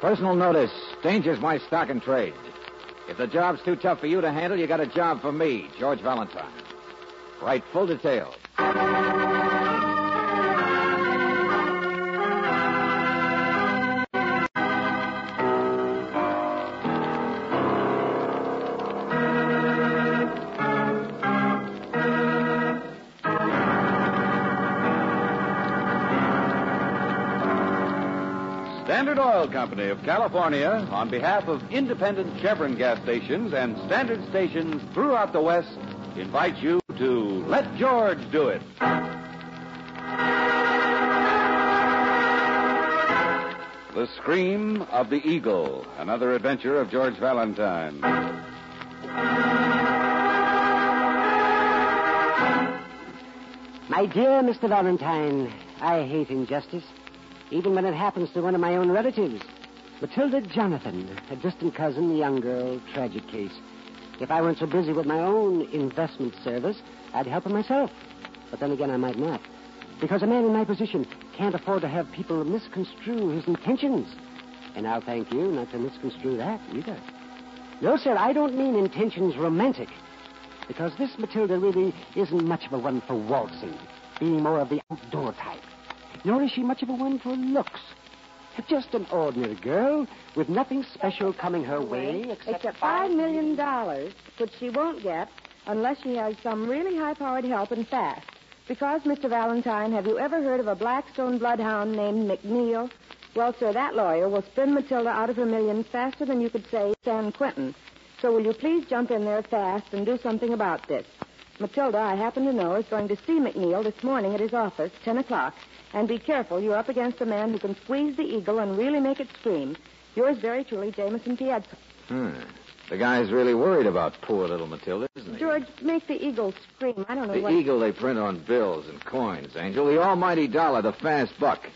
Personal notice. Danger's my stock and trade. If the job's too tough for you to handle, you got a job for me, George Valentine. Write full details. Standard Oil Company of California, on behalf of independent Chevron gas stations and standard stations throughout the West, invites you to Let George Do It. The Scream of the Eagle, another adventure of George Valentine. My dear Mr. Valentine, I hate injustice. Even when it happens to one of my own relatives. Matilda Jonathan, a distant cousin, young girl, tragic case. If I weren't so busy with my own investment service, I'd help her myself. But then again, I might not. Because a man in my position can't afford to have people misconstrue his intentions. And I'll thank you not to misconstrue that either. No, sir, I don't mean intentions romantic. Because this Matilda really isn't much of a one for waltzing, being more of the outdoor type. Nor is she much of a one for looks. Just an ordinary girl with nothing special coming her way except $5 million, which she won't get unless she has some really high-powered help and fast. Because, Mr. Valentine, have you ever heard of a Blackstone bloodhound named McNeil? Well, sir, that lawyer will spin Matilda out of her millions faster than you could say San Quentin. So will you please jump in there fast and do something about this? Matilda, I happen to know, is going to see McNeil this morning at his office, 10 o'clock. And be careful, you're up against a man who can squeeze the eagle and really make it scream. Yours very truly, Jameson Piedzo. The guy's really worried about poor little Matilda, isn't he? George, make the eagle scream. I don't know what... The eagle they print on bills and coins, Angel. The almighty dollar, the fast buck.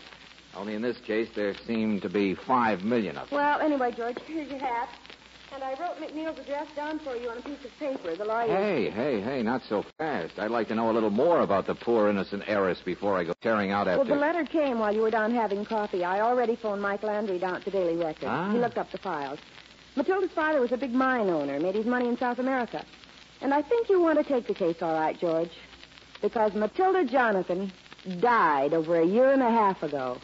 Only in this case, there seem to be 5 million of them. Well, anyway, George, here's your hat. And I wrote McNeil's address down for you on a piece of paper, the lawyer... Hey, not so fast. I'd like to know a little more about the poor innocent heiress before I go tearing out after... Well, the letter came while you were down having coffee. I already phoned Mike Landry down at the Daily Record. He looked up the files. Matilda's father was a big mine owner, made his money in South America. And I think you want to take the case all right, George. Because Matilda Jonathan died over a year and a half ago.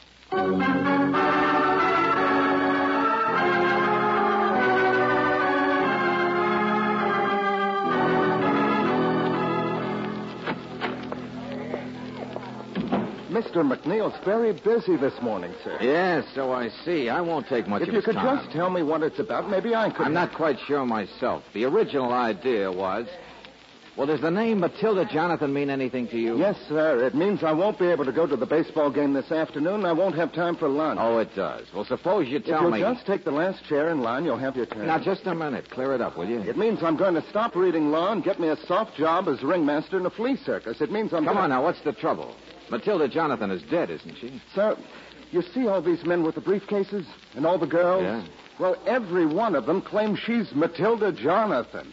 Mr. McNeil's very busy this morning, sir. Yes, so I see. I won't take much of his time. If you could just tell me what it's about, maybe I could... I'm not quite sure myself. The original idea was... Well, does the name Matilda Jonathan mean anything to you? Yes, sir. It means I won't be able to go to the baseball game this afternoon, and I won't have time for lunch. Oh, it does. Well, suppose you tell me... If you'll just take the last chair in line, you'll have your turn. Now, just a minute. Clear it up, will you? It means I'm going to stop reading law and get me a soft job as ringmaster in a flea circus. It means I'm... Come on now, what's the trouble? Matilda Jonathan is dead, isn't she? Sir, you see all these men with the briefcases and all the girls? Yeah. Well, every one of them claims she's Matilda Jonathan.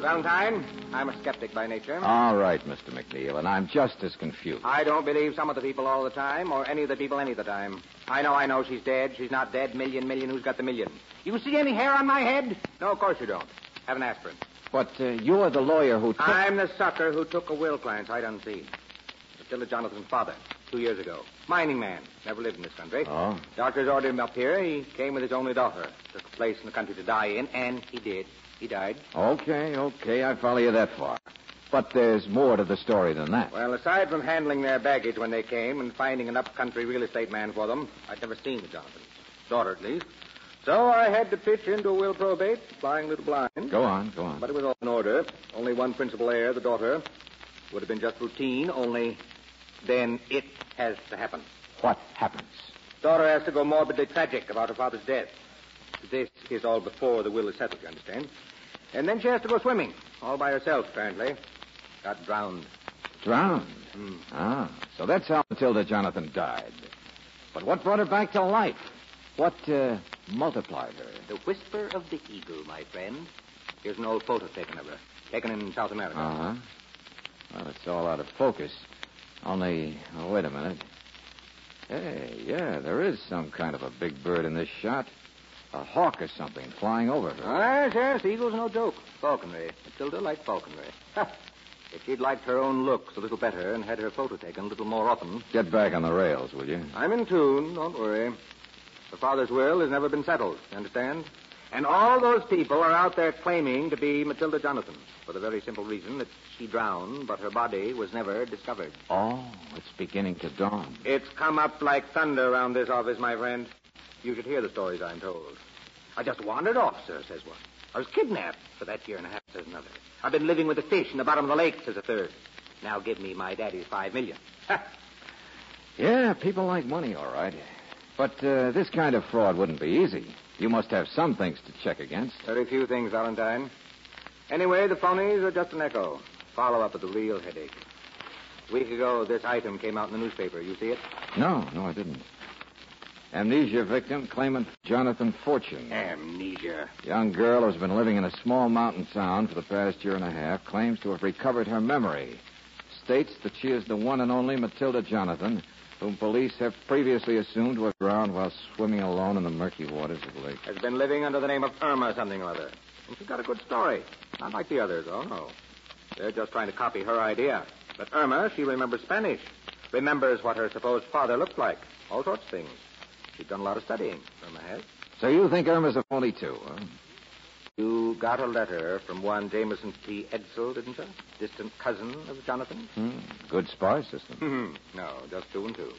Valentine, I'm a skeptic by nature. All right, Mr. McNeil, and I'm just as confused. I don't believe some of the people all the time, or any of the people any of the time. I know, she's dead. She's not dead. Million, who's got the million? You see any hair on my head? No, of course you don't. Have an aspirin. But you're the lawyer who took... I'm the sucker who took a will, clients, sight unseen. Matilda Jonathan's father, 2 years ago. Mining man. Never lived in this country. Oh. Doctors ordered him up here. He came with his only daughter. Took a place in the country to die in, and he did. He died. Okay. I follow you that far. But there's more to the story than that. Well, aside from handling their baggage when they came and finding an up-country real estate man for them, I'd never seen the Jonathans. Daughter, at least. So I had to pitch into a will probate, lying a little blind. Go on. But it was all in order. Only one principal heir, the daughter. Would have been just routine, only then it has to happen. What happens? Daughter has to go morbidly tragic about her father's death. This is all before the will is settled, you understand? And then she has to go swimming, all by herself, apparently. Got drowned. Drowned? Mm. Ah, so that's how Matilda Jonathan died. But what brought her back to life? What multiplied her? The whisper of the eagle, my friend. Here's an old photo taken of her, taken in South America. Uh-huh. Well, it's all out of focus. Only, oh, wait a minute. Hey, yeah, there is some kind of a big bird in this shot. A hawk or something flying over her. Yes, the eagle's no joke. Falconry. Matilda liked falconry. If she'd liked her own looks a little better and had her photo taken a little more often... Get back on the rails, will you? I'm in tune, don't worry. Her father's will has never been settled, you understand? And all those people are out there claiming to be Matilda Jonathan for the very simple reason that she drowned, but her body was never discovered. Oh, it's beginning to dawn. It's come up like thunder around this office, my friend. You should hear the stories I'm told. I just wandered off, sir, says one. I was kidnapped for that year and a half, says another. I've been living with the fish in the bottom of the lake, says a third. Now give me my daddy's $5 million. Yeah, people like money, all right. But this kind of fraud wouldn't be easy. You must have some things to check against. Very few things, Valentine. Anyway, the phonies are just an echo. Follow-up of the real headache. A week ago, this item came out in the newspaper. You see it? No, I didn't. Amnesia victim, claimant Jonathan Fortune. Amnesia. Young girl who's been living in a small mountain town for the past year and a half claims to have recovered her memory. States that she is the one and only Matilda Jonathan, whom police have previously assumed was drowned while swimming alone in the murky waters of the lake. Has been living under the name of Irma something or other. And she's got a good story. Not like the others, oh no. They're just trying to copy her idea. But Irma, she remembers Spanish. Remembers what her supposed father looked like. All sorts of things. She's done a lot of studying, Irma has. So you think Irma's a phony, too, huh? You got a letter from one Jameson T. Edsel, didn't you? Distant cousin of Jonathan. Good spy system. No, just two and two.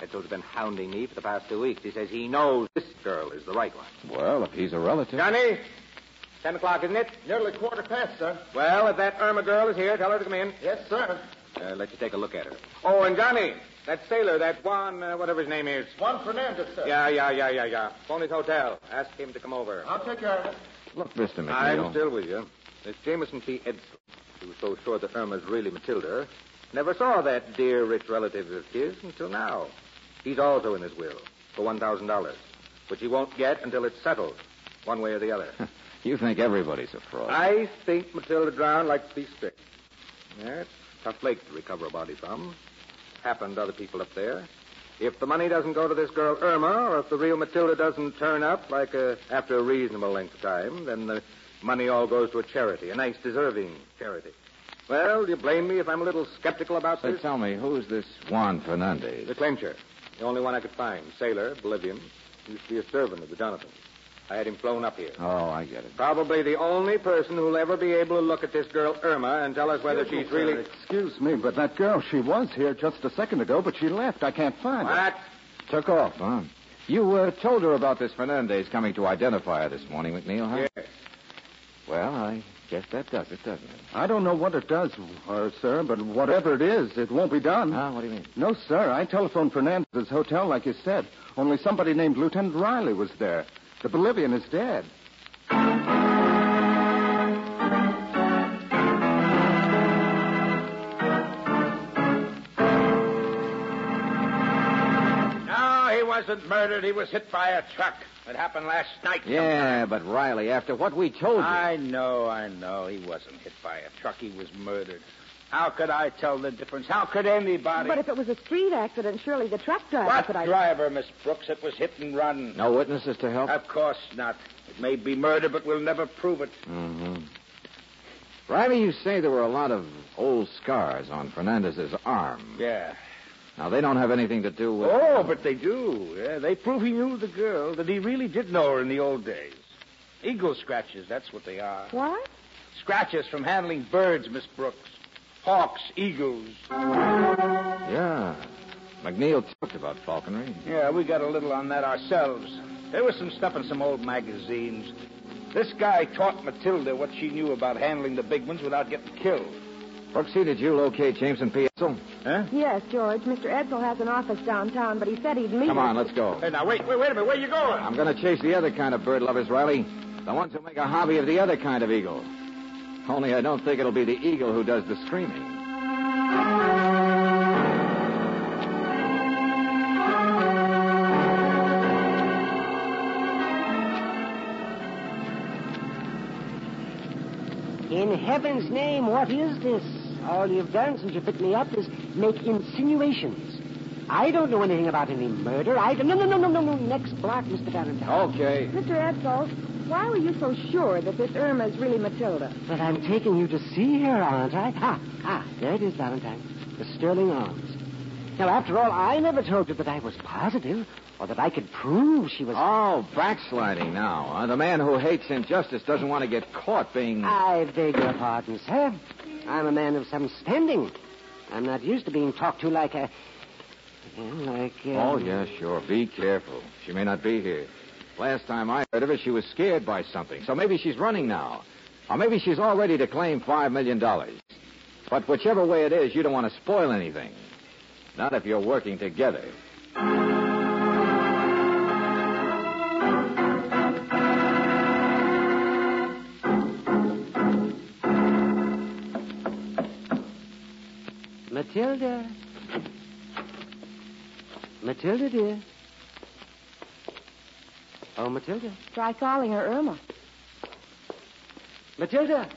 Edsel's been hounding me for the past 2 weeks. He says he knows this girl is the right one. Well, if he's a relative... Johnny! 10:00, isn't it? Nearly quarter past, sir. Well, if that Irma girl is here, tell her to come in. Yes, sir. Let you take a look at her. Oh, and Johnny... That sailor, that Juan, whatever his name is. Juan Fernandez, sir. Yeah. Phony's hotel. Ask him to come over. I'll take care of it. Look, Mr. McNeil. I'm still with you. It's Jameson T. Edsel, who was so sure that Irma's really Matilda, never saw that dear rich relative of his until now. He's also in his will for $1,000, which he won't get until it's settled, one way or the other. You think everybody's a fraud. I think Matilda drowned like a piece of stick. Yeah, it's a tough lake to recover a body from. Happened to other people up there. If the money doesn't go to this girl Irma, or if the real Matilda doesn't turn up after a reasonable length of time, then the money all goes to a charity, a nice deserving charity. Well, do you blame me if I'm a little skeptical about this? Tell me, who's this Juan Fernandez? The clincher. The only one I could find. Sailor, Bolivian. Used to be a servant of the Jonathan. I had him flown up here. Oh, I get it. Probably the only person who'll ever be able to look at this girl, Irma, and tell us whether she's really... Excuse me, but that girl, she was here just a second ago, but she left. I can't find her. What? Took off, huh? You told her about this Fernandez coming to identify her this morning, McNeil, huh? Yes. Well, I guess that does it, doesn't it? I don't know what it does, sir, but whatever it is, it won't be done. Ah, what do you mean? No, sir, I telephoned Fernandez's hotel like you said, only somebody named Lieutenant Riley was there. The Bolivian is dead. No, he wasn't murdered. He was hit by a truck. It happened last night. Yeah, but Riley, after what we told you... I know. He wasn't hit by a truck. He was murdered. How could I tell the difference? How could anybody? But if it was a street accident, surely the truck driver... What driver, Miss Brooks? It was hit and run. No witnesses to help? Of course not. It may be murder, but we'll never prove it. Mm-hmm. Riley, you say there were a lot of old scars on Fernandez's arm. Yeah. Now, they don't have anything to do with... Oh, but they do. Yeah, they prove he knew the girl, that he really did know her in the old days. Eagle scratches, that's what they are. What? Scratches from handling birds, Miss Brooks. Hawks, eagles. Yeah. McNeil talked about falconry. Yeah, we got a little on that ourselves. There was some stuff in some old magazines. This guy taught Matilda what she knew about handling the big ones without getting killed. Brooksy, did you locate Jameson P. Edsel? Huh? Yes, George. Mr. Edsel has an office downtown, but he said he'd meet us. Come on, let's go. Hey, now, wait a minute. Where are you going? I'm going to chase the other kind of bird lovers, Riley. The ones who make a hobby of the other kind of eagle. Only I don't think it'll be the eagle who does the screaming. In heaven's name, what is this? All you've done since you picked me up is make insinuations. I don't know anything about any murder. No. Next block, Mr. Valentine. Okay. Mr. Edsel, why were you so sure that this Irma's really Matilda? But I'm taking you to see her, aren't I? There it is, Valentine. The Sterling Arms. Now, after all, I never told you that I was positive or that I could prove she was... Oh, backsliding now. The man who hates injustice doesn't want to get caught being... I beg your pardon, sir. I'm a man of some standing. I'm not used to being talked to like a... Oh, yeah, sure. Be careful. She may not be here. Last time I heard of her, she was scared by something. So maybe she's running now. Or maybe she's all ready to claim $5 million. But whichever way it is, you don't want to spoil anything. Not if you're working together. Matilda... Matilda, dear. Oh, Matilda. Try calling her Irma. Matilda!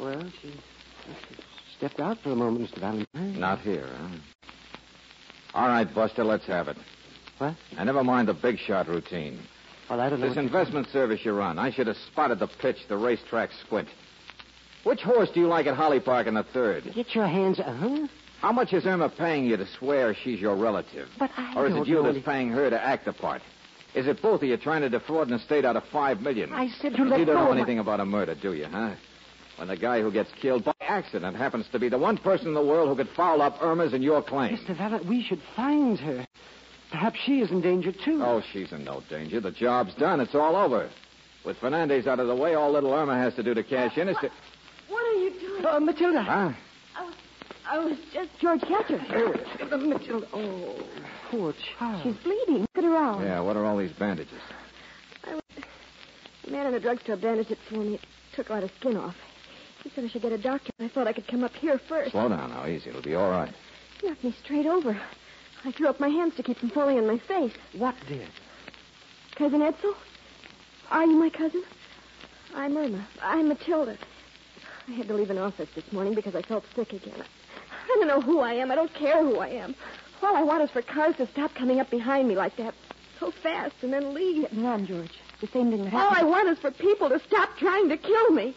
Well, she stepped out for a moment, Mr. Valentine. Not here, huh? All right, Buster, let's have it. What? Now, never mind the big shot routine. Well, I don't know. This investment service you run, I should have spotted the pitch, the racetrack squint. Which horse do you like at Holly Park in the third? Get your hands... Uh-huh. How much is Irma paying you to swear she's your relative? But I don't... Or is it you that's paying her to act the part? Is it both of you trying to defraud an estate out of $5 million? I said to let go. You don't know anything about a murder, do you, huh? When the guy who gets killed by accident happens to be the one person in the world who could foul up Irma's and your claim. Mr. Valentine, we should find her. Perhaps she is in danger, too. Oh, she's in no danger. The job's done. It's all over. With Fernandez out of the way, all little Irma has to do to cash in is to... What are you doing? Matilda. Huh? I was just... George, catch her. Here it is. Matilda. Oh, poor child. She's bleeding. Look at her arm. Yeah, what are all these bandages? The man in the drugstore bandaged it for me. It took a lot of skin off. He said I should get a doctor. I thought I could come up here first. Slow down now. Easy. It'll be all right. He knocked me straight over. I threw up my hands to keep from falling on my face. What did? Cousin Edsel? Are you my cousin? I'm Irma. I'm Matilda. I had to leave an office this morning because I felt sick again. I don't know who I am. I don't care who I am. All I want is for cars to stop coming up behind me like that so fast and then leave. Come on, George. The same thing that happened. All I want is for people to stop trying to kill me.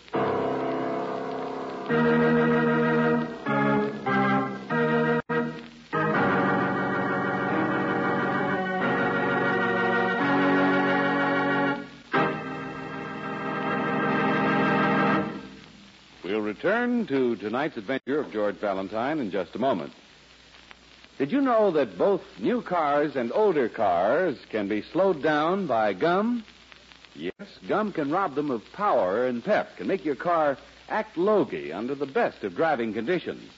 Return to tonight's adventure of George Valentine in just a moment. Did you know that both new cars and older cars can be slowed down by gum? Yes, gum can rob them of power and pep, can make your car act logy under the best of driving conditions.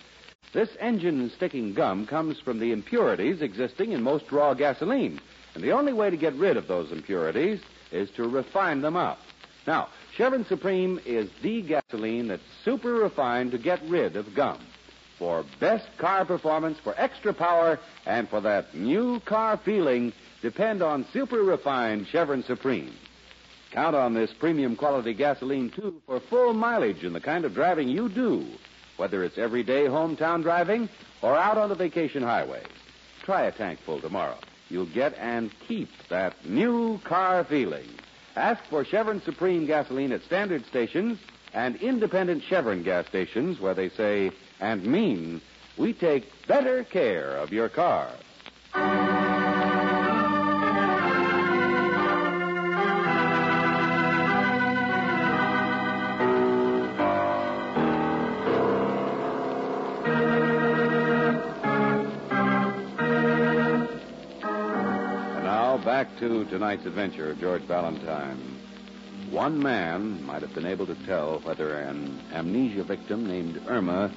This engine-sticking gum comes from the impurities existing in most raw gasoline, and the only way to get rid of those impurities is to refine them up. Now, Chevron Supreme is the gasoline that's super refined to get rid of gum. For best car performance, for extra power, and for that new car feeling, depend on super refined Chevron Supreme. Count on this premium quality gasoline, too, for full mileage in the kind of driving you do, whether it's everyday hometown driving or out on the vacation highway. Try a tank full tomorrow. You'll get and keep that new car feeling. Ask for Chevron Supreme gasoline at standard stations and independent Chevron gas stations where they say and mean we take better care of your car. back to tonight's adventure of George Valentine. One man might have been able to tell whether an amnesia victim named Irma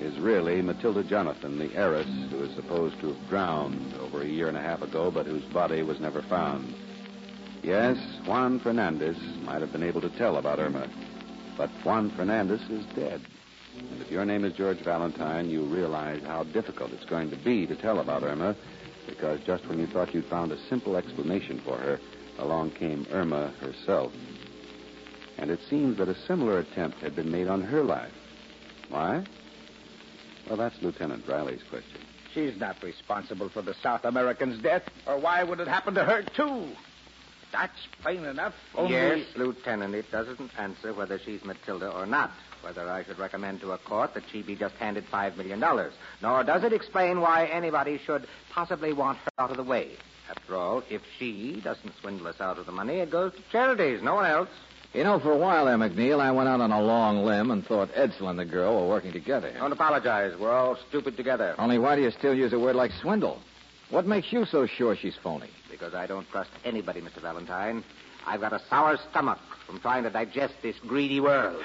is really Matilda Jonathan, the heiress who is supposed to have drowned over a year and a half ago, but whose body was never found. Yes, Juan Fernandez might have been able to tell about Irma, but Juan Fernandez is dead. And if your name is George Valentine, you realize how difficult it's going to be to tell about Irma, because just when you thought you'd found a simple explanation for her, along came Irma herself. And it seems that a similar attempt had been made on her life. Why? Well, that's Lieutenant Riley's question. She's not responsible for the South American's death, or why would it happen to her, too? That's plain enough. Only... Yes, Lieutenant, it doesn't answer whether she's Matilda or not, whether I should recommend to a court that she be just handed $5 million. Nor does it explain why anybody should possibly want her out of the way. After all, if she doesn't swindle us out of the money, it goes to charities, no one else. You know, for a while there, McNeil, I went out on a long limb and thought Edsel and the girl were working together. Don't apologize. We're all stupid together. Only why do you still use a word like swindle? What makes you so sure she's phony? Because I don't trust anybody, Mr. Valentine. I've got a sour stomach from trying to digest this greedy world.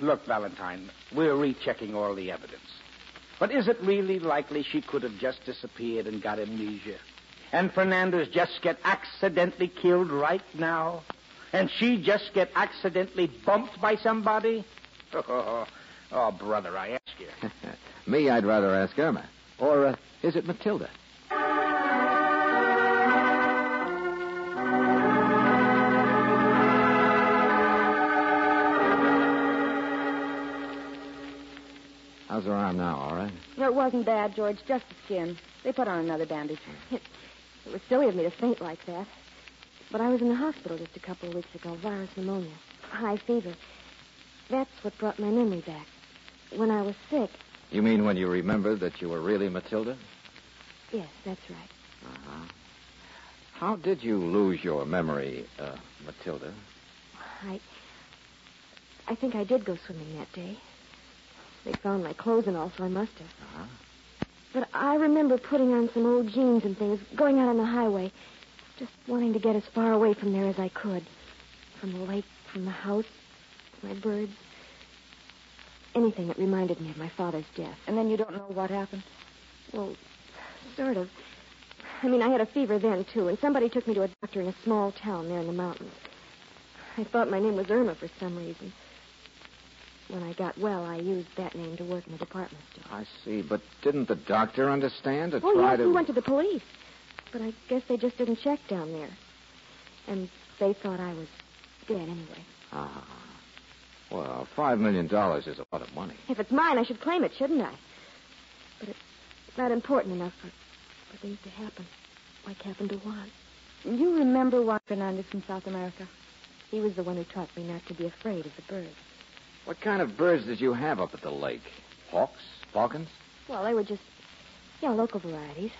Look, Valentine, we're rechecking all the evidence. But is it really likely she could have just disappeared and got amnesia? And Fernandez just get accidentally killed right now? And she just get accidentally bumped by somebody? Oh, brother, I ask you. Me, I'd rather ask Irma. Or is it Matilda? How's her arm now, all right? It wasn't bad, George, just the skin. They put on another bandage. It was silly of me to faint like that. But I was in the hospital just a couple of weeks ago, virus pneumonia, high fever. That's what brought my memory back, when I was sick. You mean when you remembered that you were really Matilda? Yes, that's right. Uh-huh. How did you lose your memory, Matilda? I think I did go swimming that day. They found my clothes and all, so I must have. Uh-huh. But I remember putting on some old jeans and things, going out on the highway, just wanting to get as far away from there as I could. From the lake, from the house, my birds. Anything that reminded me of my father's death. And then you don't know what happened? Well, sort of. I mean, I had a fever then, too, and somebody took me to a doctor in a small town there in the mountains. I thought my name was Irma for some reason. When I got well, I used that name to work in the department store. I see, but didn't the doctor understand? Yes, he went to the police. But I guess they just didn't check down there. And they thought I was dead anyway. Ah. Well, $5 million is a lot of money. If it's mine, I should claim it, shouldn't I? But it's not important enough for things to happen, like happened to Juan. You remember Juan Fernandez from South America? He was the one who taught me not to be afraid of the birds. What kind of birds did you have up at the lake? Hawks? Falcons? Well, they were just, local varieties.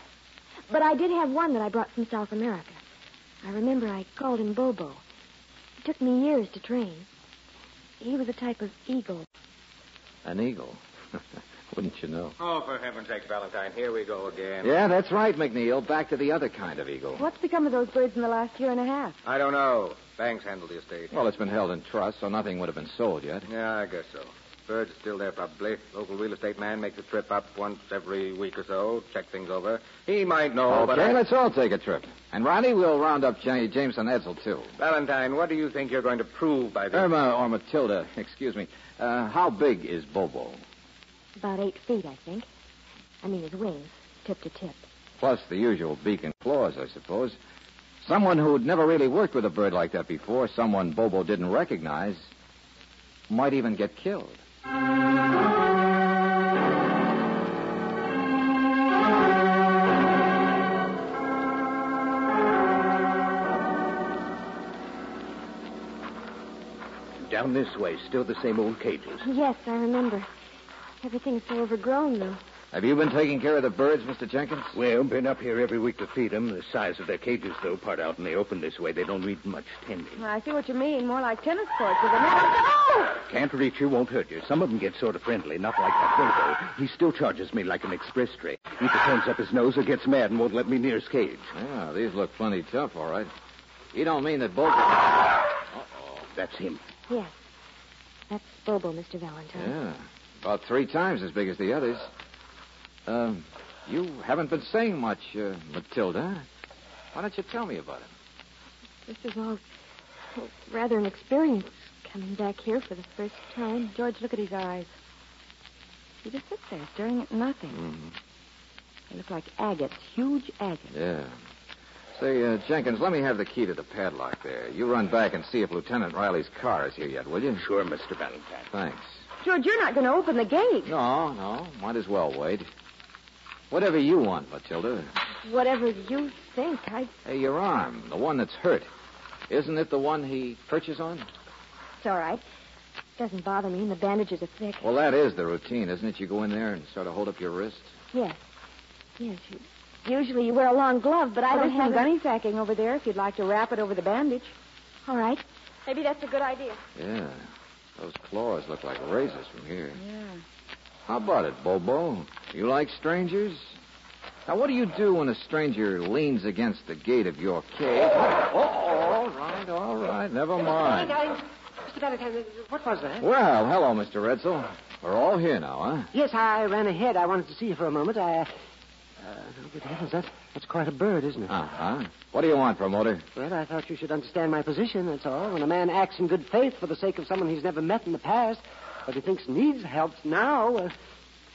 But I did have one that I brought from South America. I remember I called him Bobo. It took me years to train. He was a type of eagle. An eagle? Wouldn't you know? Oh, for heaven's sake, Valentine, here we go again. Yeah, that's right, McNeil. Back to the other kind of eagle. What's become of those birds in the last year and a half? I don't know. Banks handled the estate. Well, it's been held in trust, so nothing would have been sold yet. Yeah, I guess so. Bird's still there, probably. Local real estate man makes a trip up once every week or so, check things over. He might know, okay, but... Okay, let's all take a trip. And, Ronnie, we'll round up Jameson Edsel, too. Valentine, what do you think you're going to prove by this? Irma or Matilda, excuse me. How big is Bobo? About 8 feet, I think. I mean, his wings, tip to tip. Plus the usual beak and claws, I suppose. Someone who'd never really worked with a bird like that before, someone Bobo didn't recognize, might even get killed. Down this way, still the same old cages. Yes, I remember. Everything's so overgrown, though. Have you been taking care of the birds, Mr. Jenkins? Well, been up here every week to feed them. The size of their cages, though, part out in the open this way, they don't need much tending. Well, I see what you mean. More like tennis courts with a net. Can't reach you, won't hurt you. Some of them get sort of friendly, not like that Bobo. He still charges me like an express trade. Either turns up his nose or gets mad and won't let me near his cage. Yeah, these look plenty tough, all right. You don't mean that Bobo... Uh-oh. That's him. Yes. That's Bobo, Mr. Valentine. Yeah. About 3 times as big as the others. You haven't been saying much, Matilda. Why don't you tell me about it? This is all rather an experience, coming back here for the first time. George, look at his eyes. He just sits there staring at nothing. Mm-hmm. They look like agates, huge agates. Yeah. Say, Jenkins, let me have the key to the padlock there. You run back and see if Lieutenant Riley's car is here yet, will you? Sure, Mr. Valentine. Thanks. George, you're not going to open the gate. No. Might as well wait. Whatever you want, Matilda. Whatever you think, I... Hey, your arm, the one that's hurt. Isn't it the one he perches on? It's all right. Doesn't bother me, and the bandages are thick. Well, that is the routine, isn't it? You go in there and sort of hold up your wrist. Yes, you... Usually you wear a long glove, but I don't have gunny sacking over there if you'd like to wrap it over the bandage. All right. Maybe that's a good idea. Yeah. Those claws look like razors from here. Yeah. How about it, Bobo? You like strangers? Now, what do you do when a stranger leans against the gate of your cage? Oh, all right. Never mind. Mr. Valentine, what was that? Well, hello, Mr. Edsel. We're all here now, huh? Yes, I ran ahead. I wanted to see you for a moment. Good heavens, that's quite a bird, isn't it? Uh-huh. What do you want, promoter? Well, I thought you should understand my position, that's all. When a man acts in good faith for the sake of someone he's never met in the past, but he thinks needs help now,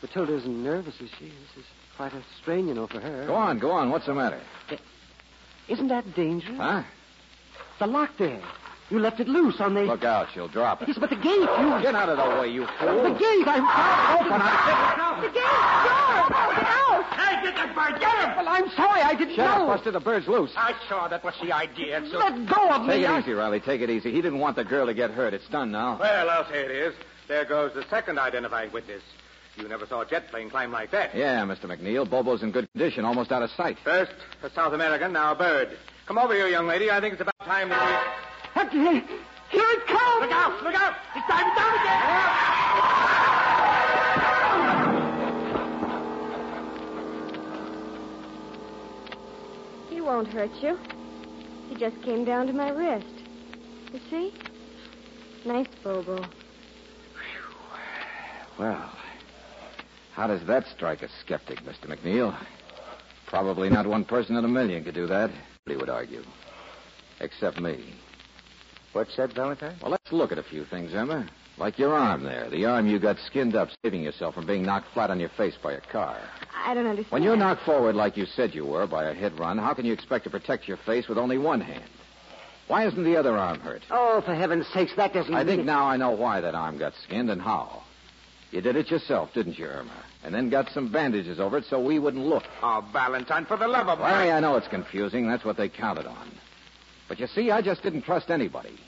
Matilda isn't nervous, is she? This is quite a strain, for her. Go on. What's the matter? Isn't that dangerous? Huh? The lock there. You left it loose on the... Look out, she'll drop it. Yes, but the gate, you... Get out of the way, you fool. The gate, I'm... Open it. The gate, George! Get out! Hey, get that bird! Get him! Well, I'm sorry, I didn't know. Shut up, Buster, the bird's loose. I saw that was the idea. So... Let go of me. Take it easy, Riley, take it easy. He didn't want the girl to get hurt. It's done now. Well, I'll say it is. There goes the second identifying witness. You never saw a jet plane climb like that. Yeah, Mr. McNeil, Bobo's in good condition, almost out of sight. First, a South American, now a bird. Come over here, young lady. I think it's about time that we... Here it comes! Look out! It's diving down again! He won't hurt you. He just came down to my wrist. You see? Nice, Bobo. Well, how does that strike a skeptic, Mr. McNeil? Probably not one person in a million could do that, he would argue. Except me. What's that, Valentine? Well, let's look at a few things, Emma. Like your arm there. The arm you got skinned up, saving yourself from being knocked flat on your face by a car. I don't understand. When you're knocked forward like you said you were by a hit run, how can you expect to protect your face with only one hand? Why isn't the other arm hurt? Oh, for heaven's sakes, that doesn't mean... I think now I know why that arm got skinned and how. You did it yourself, didn't you, Irma? And then got some bandages over it so we wouldn't look. Oh, Valentine, for the love of... Larry, I know it's confusing. That's what they counted on. But you see, I just didn't trust anybody.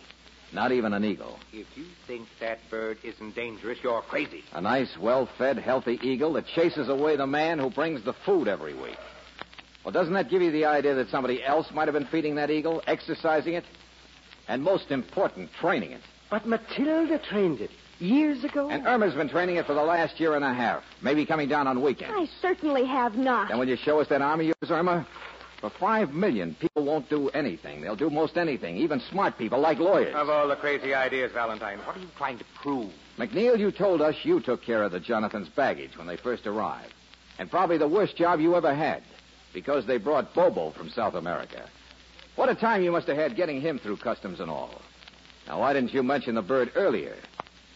Not even an eagle. If you think that bird isn't dangerous, you're crazy. A nice, well-fed, healthy eagle that chases away the man who brings the food every week. Well, doesn't that give you the idea that somebody else might have been feeding that eagle, exercising it, and most important, training it? But Matilda trained it years ago. And Irma's been training it for the last 1.5 years, maybe coming down on weekends. I certainly have not. And will you show us that arm of yours, Irma? For 5 million, people won't do anything. They'll do most anything, even smart people like lawyers. Of all the crazy ideas, Valentine, what are you trying to prove? McNeil, you told us you took care of the Jonathans' baggage when they first arrived. And probably the worst job you ever had, because they brought Bobo from South America. What a time you must have had getting him through customs and all. Now, why didn't you mention the bird earlier?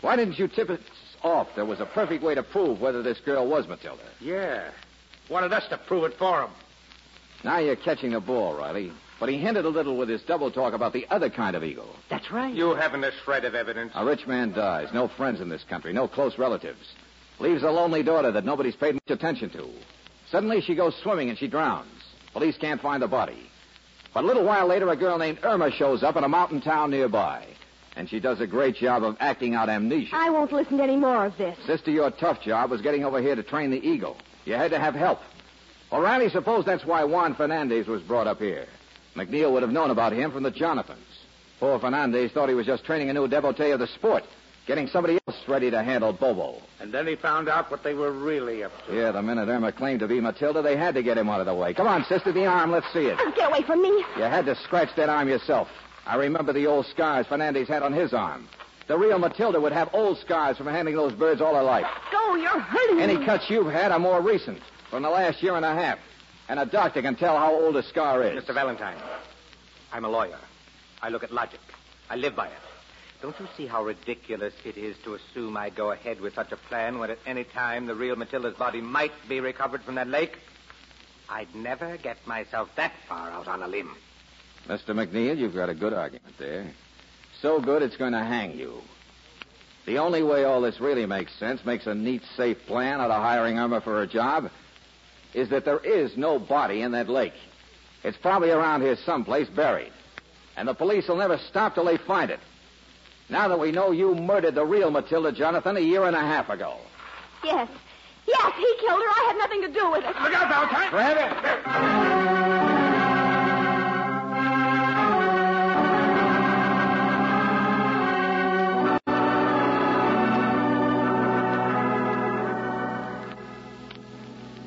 Why didn't you tip us off? There was a perfect way to prove whether this girl was Matilda. Yeah. Wanted us to prove it for him. Now you're catching the ball, Riley. But he hinted a little with his double talk about the other kind of eagle. That's right. You haven't a shred of evidence. A rich man dies. No friends in this country. No close relatives. Leaves a lonely daughter that nobody's paid much attention to. Suddenly she goes swimming and she drowns. Police can't find the body. But a little while later, a girl named Irma shows up in a mountain town nearby. And she does a great job of acting out amnesia. I won't listen to any more of this. Sister, your tough job was getting over here to train the eagle. You had to have help. O'Reilly, suppose that's why Juan Fernandez was brought up here. McNeil would have known about him from the Jonathans. Poor Fernandez thought he was just training a new devotee of the sport, getting somebody else ready to handle Bobo. And then he found out what they were really up to. Yeah, the minute Irma claimed to be Matilda, they had to get him out of the way. Come on, sister, the arm, let's see it. Oh, get away from me. You had to scratch that arm yourself. I remember the old scars Fernandez had on his arm. The real Matilda would have old scars from handling those birds all her life. Go, you're hurting me. Any cuts you've had are more recent, from the last year and a half. And a doctor can tell how old a scar is. Mr. Valentine, I'm a lawyer. I look at logic. I live by it. Don't you see how ridiculous it is to assume I'd go ahead with such a plan when at any time the real Matilda's body might be recovered from that lake? I'd never get myself that far out on a limb. Mr. McNeil, you've got a good argument there. So good it's going to hang you. The only way all this really makes sense, makes a neat, safe plan out of hiring Irma for her job, is that there is no body in that lake. It's probably around here someplace buried. And the police will never stop till they find it. Now that we know you murdered the real Matilda Jonathan a year and a half ago. Yes. Yes, he killed her. I had nothing to do with it. Look out, Valentine. Grab it.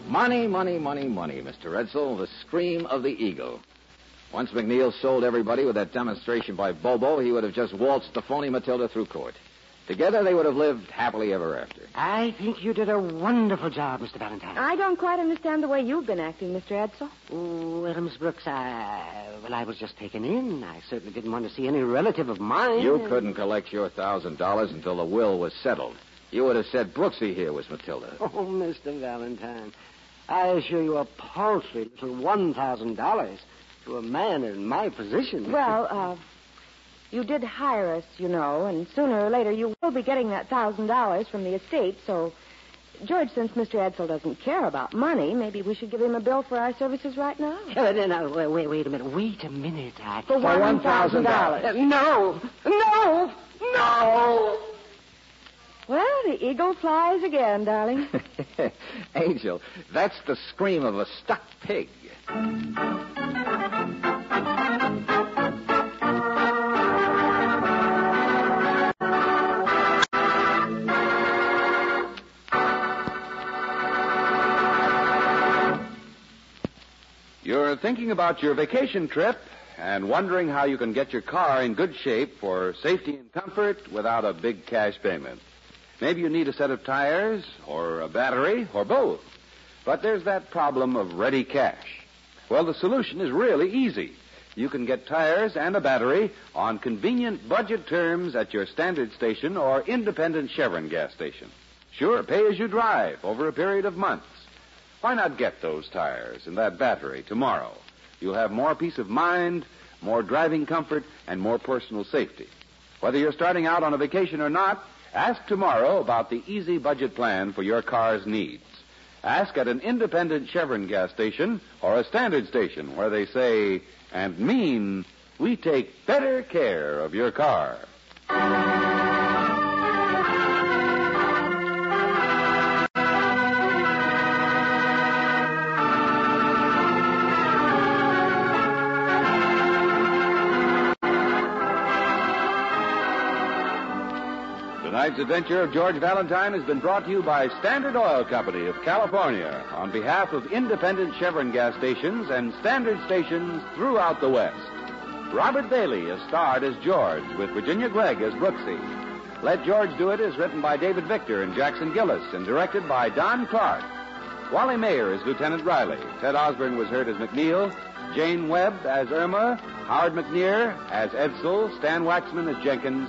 Money, money, money, money, Mr. Edsel. The Scream of the Eagle. Once McNeil sold everybody with that demonstration by Bobo, he would have just waltzed the phony Matilda through court. Together, they would have lived happily ever after. I think you did a wonderful job, Mr. Valentine. I don't quite understand the way you've been acting, Mr. Edsel. Oh, well, Miss Brooks, I was just taken in. I certainly didn't want to see any relative of mine. You couldn't collect your $1,000 until the will was settled. You would have said Brooksy here was Matilda. Oh, Mr. Valentine, I assure you a paltry little $1,000... to a man in my position. Well, you did hire us, you know, and sooner or later you will be getting that $1,000 from the estate, so, George, since Mr. Edsel doesn't care about money, maybe we should give him a bill for our services right now. No, wait a minute. For $1,000. No! Well, the eagle flies again, darling. Angel, that's the scream of a stuck pig. You're thinking about your vacation trip and wondering how you can get your car in good shape for safety and comfort without a big cash payment. Maybe you need a set of tires or a battery or both. But there's that problem of ready cash. Well, the solution is really easy. You can get tires and a battery on convenient budget terms at your Standard station or independent Chevron gas station. Sure, pay as you drive over a period of months. Why not get those tires and that battery tomorrow? You'll have more peace of mind, more driving comfort, and more personal safety. Whether you're starting out on a vacation or not, ask tomorrow about the easy budget plan for your car's needs. Ask at an independent Chevron gas station or a Standard station where they say and mean, we take better care of your car. Tonight's adventure of George Valentine has been brought to you by Standard Oil Company of California on behalf of independent Chevron gas stations and Standard stations throughout the West. Robert Bailey is starred as George with Virginia Gregg as Brooksy. Let George Do It is written by David Victor and Jackson Gillis and directed by Don Clark. Wally Mayer is Lieutenant Riley. Ted Osborne was heard as McNeil. Jane Webb as Irma. Howard McNear as Edsel. Stan Waxman as Jenkins.